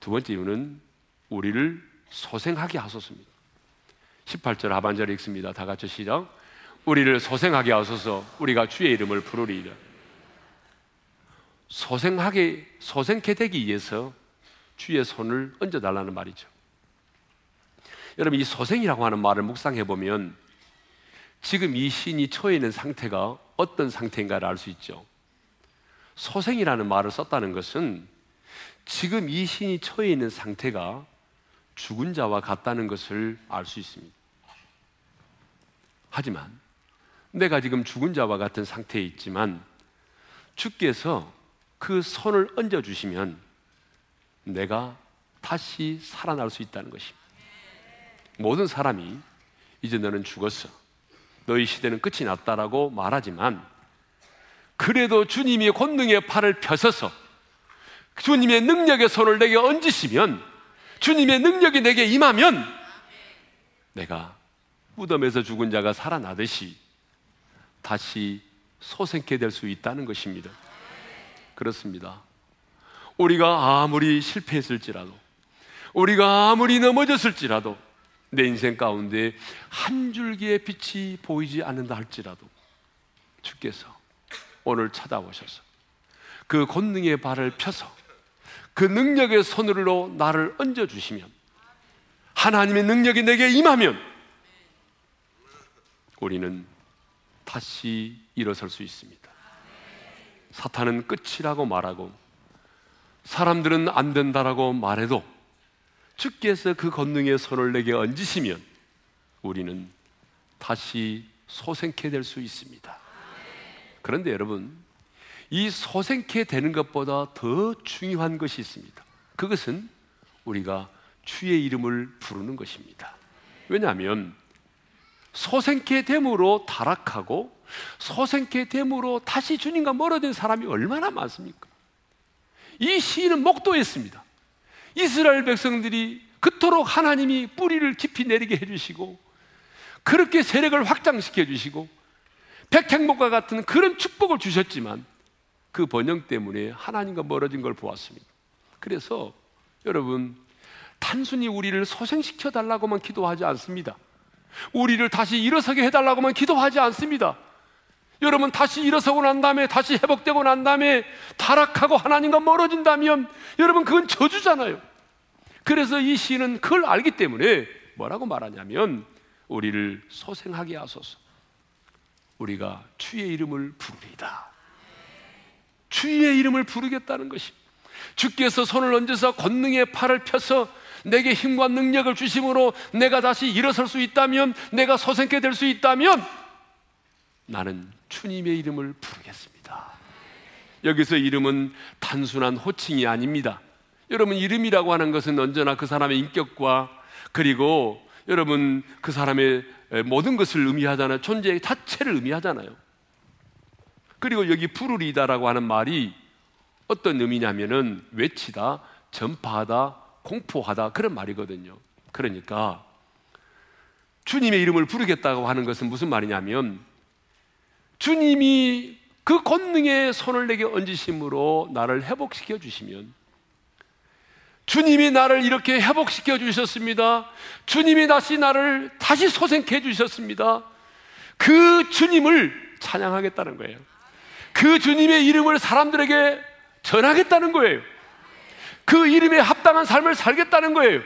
두 번째 이유는 우리를 소생하게 하소서입니다. 십팔 절 하반절 읽습니다. 다 같이 시작. 우리를 소생하게 하소서. 우리가 주의 이름을 부르리이다. 소생하게, 소생케 되기 위해서 주의 손을 얹어달라는 말이죠. 여러분, 이 소생이라고 하는 말을 묵상해 보면 지금 이 시인이 처해 있는 상태가 어떤 상태인가를 알 수 있죠. 소생이라는 말을 썼다는 것은 지금 이 시인이 처해 있는 상태가 죽은 자와 같다는 것을 알 수 있습니다. 하지만 내가 지금 죽은 자와 같은 상태에 있지만 주께서 그 손을 얹어주시면 내가 다시 살아날 수 있다는 것입니다. 모든 사람이 이제 너는 죽었어, 너희 시대는 끝이 났다라고 말하지만 그래도 주님이 권능의 팔을 펴서서 주님의 능력의 손을 내게 얹으시면, 주님의 능력이 내게 임하면 내가 무덤에서 죽은 자가 살아나듯이 다시 소생케 될 수 있다는 것입니다. 그렇습니다. 우리가 아무리 실패했을지라도, 우리가 아무리 넘어졌을지라도, 내 인생 가운데 한 줄기의 빛이 보이지 않는다 할지라도 주께서 오늘 찾아오셔서 그 권능의 발을 펴서 그 능력의 손으로 나를 얹어주시면, 하나님의 능력이 내게 임하면 우리는 다시 일어설 수 있습니다. 사탄은 끝이라고 말하고 사람들은 안 된다라고 말해도 주께서 그 권능의 손을 내게 얹으시면 우리는 다시 소생케 될 수 있습니다. 그런데 여러분, 이 소생케 되는 것보다 더 중요한 것이 있습니다. 그것은 우리가 주의 이름을 부르는 것입니다. 왜냐하면 소생케 됨으로 타락하고 소생케 됨으로 다시 주님과 멀어진 사람이 얼마나 많습니까? 이 시인은 목도했습니다. 이스라엘 백성들이 그토록 하나님이 뿌리를 깊이 내리게 해주시고 그렇게 세력을 확장시켜 주시고 백행복과 같은 그런 축복을 주셨지만 그 번영 때문에 하나님과 멀어진 걸 보았습니다. 그래서 여러분, 단순히 우리를 소생시켜 달라고만 기도하지 않습니다. 우리를 다시 일어서게 해달라고만 기도하지 않습니다. 여러분, 다시 일어서고 난 다음에, 다시 회복되고 난 다음에 타락하고 하나님과 멀어진다면 여러분, 그건 저주잖아요. 그래서 이 시인은 그걸 알기 때문에 뭐라고 말하냐면 우리를 소생하게 하소서. 우리가 주의 이름을 부르리다. 주의 이름을 부르겠다는 것입니다. 주께서 손을 얹어서 권능의 팔을 펴서 내게 힘과 능력을 주심으로 내가 다시 일어설 수 있다면, 내가 소생케 될 수 있다면 나는 주님의 이름을 부르겠습니다. 여기서 이름은 단순한 호칭이 아닙니다. 여러분, 이름이라고 하는 것은 언제나 그 사람의 인격과 그리고 여러분 그 사람의 모든 것을 의미하잖아요. 존재 자체를 의미하잖아요. 그리고 여기 부르리다라고 하는 말이 어떤 의미냐면은 외치다, 전파하다, 공포하다, 그런 말이거든요. 그러니까 주님의 이름을 부르겠다고 하는 것은 무슨 말이냐면 주님이 그 권능의 손을 내게 얹으심으로 나를 회복시켜 주시면, 주님이 나를 이렇게 회복시켜 주셨습니다. 주님이 다시 나를 다시 소생케 해주셨습니다. 그 주님을 찬양하겠다는 거예요. 그 주님의 이름을 사람들에게 전하겠다는 거예요. 그 이름에 합당한 삶을 살겠다는 거예요.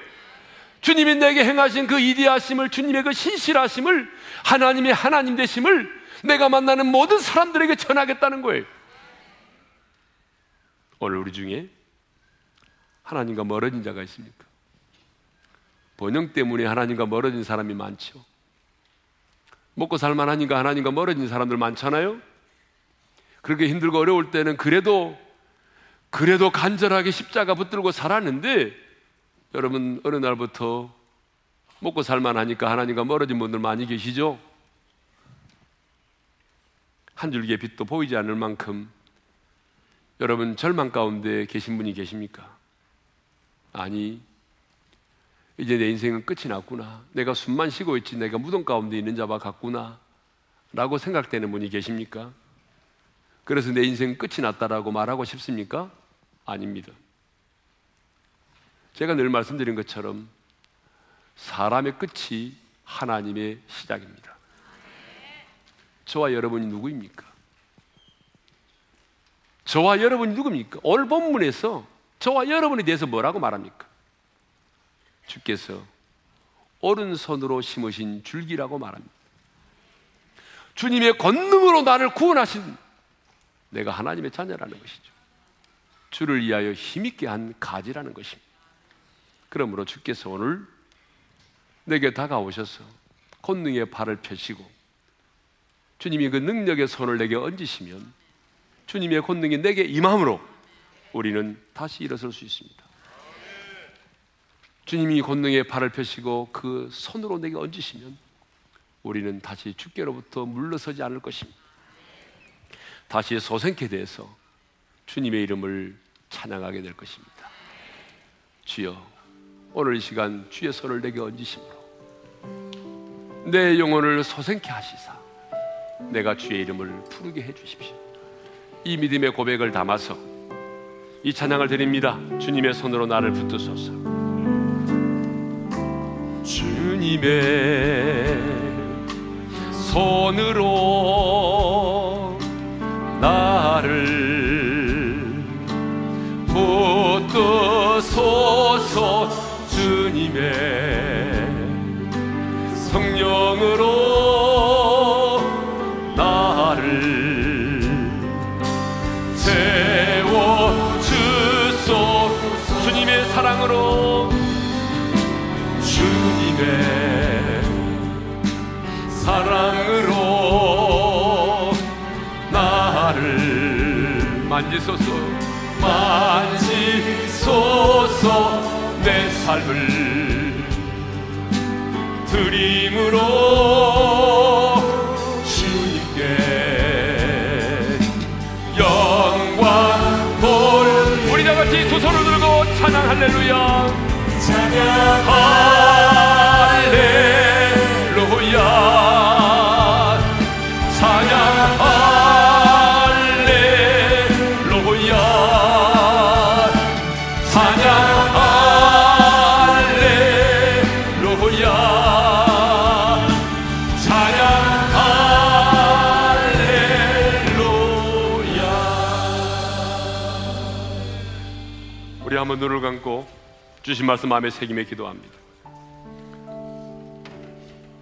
주님이 내게 행하신 그 이디하심을, 주님의 그 신실하심을, 하나님의 하나님 되심을 내가 만나는 모든 사람들에게 전하겠다는 거예요. 오늘 우리 중에 하나님과 멀어진 자가 있습니까? 번영 때문에 하나님과 멀어진 사람이 많죠. 먹고 살만하니까 하나님과 멀어진 사람들 많잖아요. 그렇게 힘들고 어려울 때는 그래도 그래도 간절하게 십자가 붙들고 살았는데 여러분, 어느 날부터 먹고 살만하니까 하나님과 멀어진 분들 많이 계시죠? 한 줄기의 빛도 보이지 않을 만큼 여러분 절망 가운데 계신 분이 계십니까? 아니, 이제 내 인생은 끝이 났구나, 내가 숨만 쉬고 있지, 내가 무덤 가운데 있는 자와 같구나 라고 생각되는 분이 계십니까? 그래서 내 인생 끝이 났다라고 말하고 싶습니까? 아닙니다. 제가 늘 말씀드린 것처럼 사람의 끝이 하나님의 시작입니다. 저와 여러분이 누구입니까? 저와 여러분이 누구입니까? 오늘 본문에서 저와 여러분에 대해서 뭐라고 말합니까? 주께서 오른손으로 심으신 줄기라고 말합니다. 주님의 권능으로 나를 구원하신 내가 하나님의 자녀라는 것이죠. 주를 위하여 힘있게 한 가지라는 것입니다. 그러므로 주께서 오늘 내게 다가오셔서 권능의 발을 펴시고 주님이 그 능력의 손을 내게 얹으시면 주님의 권능이 내게 임함으로 우리는 다시 일어설 수 있습니다. 주님이 권능의 발을 펴시고 그 손으로 내게 얹으시면 우리는 다시 주께로부터 물러서지 않을 것입니다. 다시 소생케 돼서 주님의 이름을 찬양하게 될 것입니다. 주여, 오늘 이 시간 주의 손을 내게 얹으심으로 내 영혼을 소생케 하시사 내가 주의 이름을 부르게 해주십시오. 이 믿음의 고백을 담아서 이 찬양을 드립니다. 주님의 손으로 나를 붙드소서. 주님의 손으로 나를 붙드소서. 주님의 성령으로 나를 채워주소서. 주님의 사랑으로 주님의 사랑으로 나를 만지소서. 만지소서. 내 삶을 드림으로 주님께 영광 돌. 우리 다 같이 두 손을 들고 찬양 할렐루야. 찬양 할렐루야. 한번 눈을 감고 주신 말씀 마음에 새기며 기도합니다.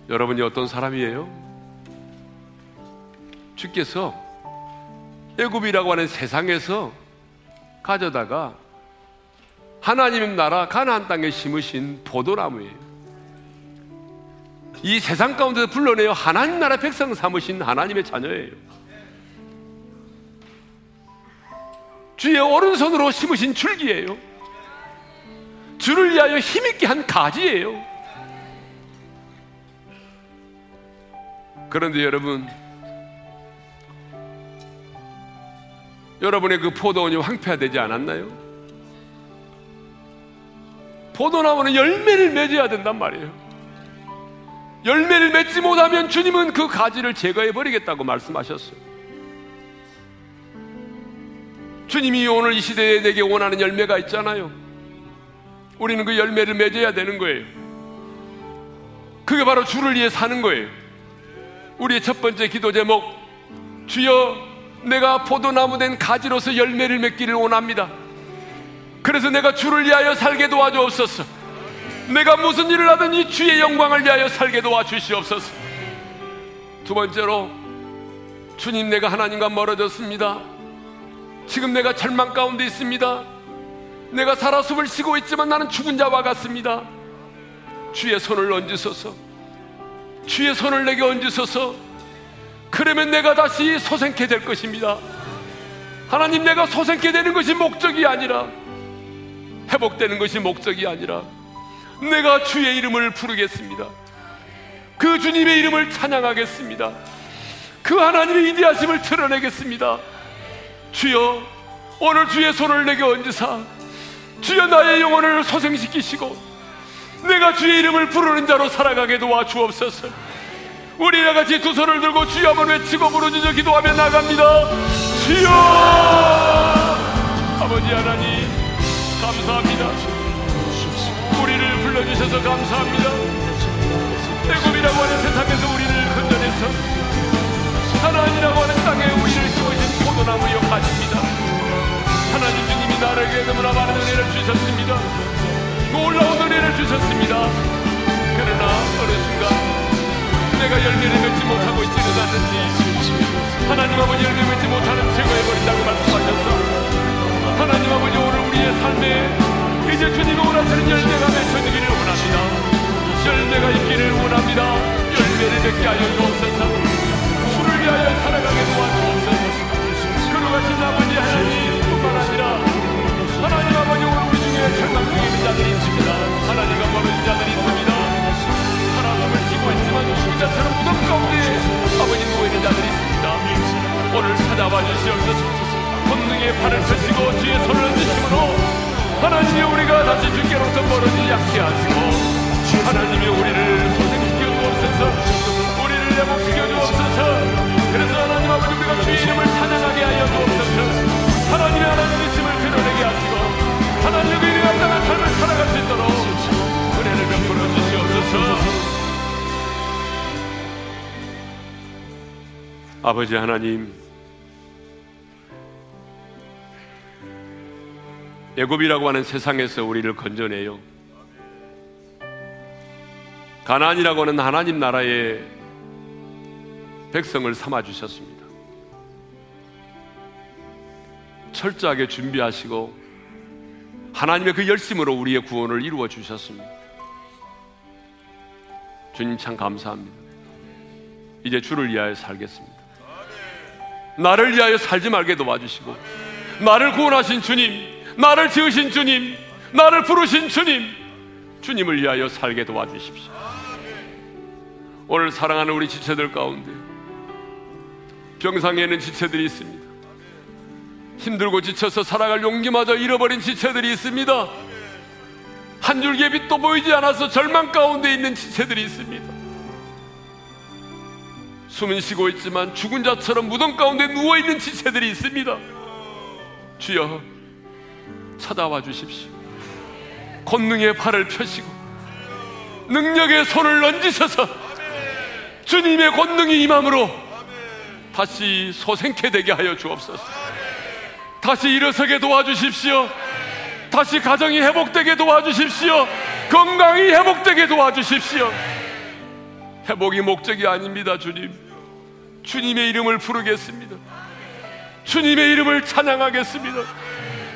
여러분이 어떤 사람이에요? 주께서 애굽이라고 하는 세상에서 가져다가 하나님 나라 가나안 땅에 심으신 포도나무예요. 이 세상 가운데서 불러내어 하나님 나라 백성 삼으신 하나님의 자녀예요. 주의 오른손으로 심으신 줄기예요. 주를 위하여 힘있게 한 가지예요. 그런데 여러분, 여러분의 그 포도원이 황폐화되지 않았나요? 포도나무는 열매를 맺어야 된단 말이에요. 열매를 맺지 못하면 주님은 그 가지를 제거해버리겠다고 말씀하셨어요. 주님이 오늘 이 시대에 내게 원하는 열매가 있잖아요. 우리는 그 열매를 맺어야 되는 거예요. 그게 바로 주를 위해 사는 거예요. 우리의 첫 번째 기도 제목, 주여 내가 포도나무 된 가지로서 열매를 맺기를 원합니다. 그래서 내가 주를 위하여 살게 도와주옵소서. 내가 무슨 일을 하든지 주의 영광을 위하여 살게 도와주시옵소서. 두 번째로, 주님 내가 하나님과 멀어졌습니다. 지금 내가 절망 가운데 있습니다. 내가 살아 숨을 쉬고 있지만 나는 죽은 자와 같습니다. 주의 손을 얹으소서. 주의 손을 내게 얹으소서. 그러면 내가 다시 소생케 될 것입니다. 하나님, 내가 소생케 되는 것이 목적이 아니라, 회복되는 것이 목적이 아니라 내가 주의 이름을 부르겠습니다. 그 주님의 이름을 찬양하겠습니다. 그 하나님의 위대하심을 드러내겠습니다. 주여, 오늘 주의 손을 내게 얹으사 주여 나의 영혼을 소생시키시고 내가 주의 이름을 부르는 자로 살아가게 도와주옵소서. 우리 다 같이 두 손을 들고 주여 한번 외치고 부르짖어 기도하며 나갑니다. 주여. 아버지 하나님, 감사합니다. 우리를 불러주셔서 감사합니다. 애굽이라고 하는 세상에서 우리를 건져내서 주셨습니다. 그러나 어느 순간 내가 열매를 맺지 못하고 있지는 않는지 하나님 아버지 열매를 맺지 못하는 제가 해버린다고 말씀하셨어. 하나님 아버지 오늘 우리의 삶에 이제 주님이 원하시는 열매가 맺혀지기를 원합니다. 열매가 있기를 원합니다. 열매를 맺게 하여 주옵소서. 주를 위하여 살아가게 도와주옵소서. 그러하신 아버지 하나님 뿐만 아니라 하나님 아버지 오늘 우리 중에 절망 중에 있는 자들이 있습니다. 하나님과 멀어진 자들이 있습니다. 사람을 지고 있지만 죽자처럼 무덤 가운데 아버지 누워있는 자들이 있습니다. 오늘 찾아와 주시옵소서. 권능의 발을 펼치고 주의 손을 얹으심으로 하나님이 우리가 다시 주께로서 멀어지지 않게 하시고 하나님이 우리를 소생시켜 주옵소서. 우리를 회복시켜 주옵소서. 그래서 하나님 아버지 우리가 주의 이름을 찬양하게 하여 주옵소서. 하나님의 하나님이심을 드러내게 하시고 하나님의 의를 감당한 삶을 살아갈 수 있도록 은혜를 베풀어 주시옵소서. 아버지 하나님, 애굽이라고 하는 세상에서 우리를 건져내요. 가나안이라고 하는 하나님 나라의 백성을 삼아주셨습니다. 철저하게 준비하시고 하나님의 그 열심으로 우리의 구원을 이루어 주셨습니다. 주님 참 감사합니다. 이제 주를 위하여 살겠습니다. 나를 위하여 살지 말게 도와주시고 나를 구원하신 주님, 나를 지으신 주님, 나를 부르신 주님, 주님을 위하여 살게 도와주십시오. 오늘 사랑하는 우리 지체들 가운데 병상에 있는 지체들이 있습니다. 힘들고 지쳐서 살아갈 용기마저 잃어버린 지체들이 있습니다. 한 줄기의 빛도 보이지 않아서 절망 가운데 있는 지체들이 있습니다. 숨은 쉬고 있지만 죽은 자처럼 무덤 가운데 누워있는 지체들이 있습니다. 주여 찾아와 주십시오. 권능의 팔을 펴시고 능력의 손을 얹으셔서 주님의 권능이 임함으로 다시 소생케 되게 하여 주옵소서. 다시 일어서게 도와주십시오. 다시 가정이 회복되게 도와주십시오. 건강이 회복되게 도와주십시오. 회복이 목적이 아닙니다. 주님, 주님의 이름을 부르겠습니다. 주님의 이름을 찬양하겠습니다.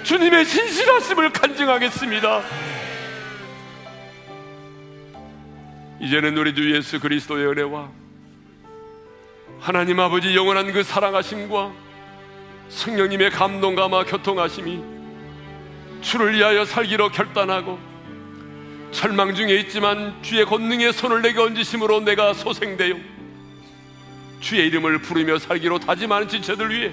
주님의 신실하심을 간증하겠습니다. 이제는 우리 주 예수 그리스도의 은혜와 하나님 아버지 영원한 그 사랑하심과 성령님의 감동감화 교통하심이 주를 위하여 살기로 결단하고 절망 중에 있지만 주의 권능에 손을 내게 얹으심으로 내가 소생되어 주의 이름을 부르며 살기로 다짐하는 지체들 위해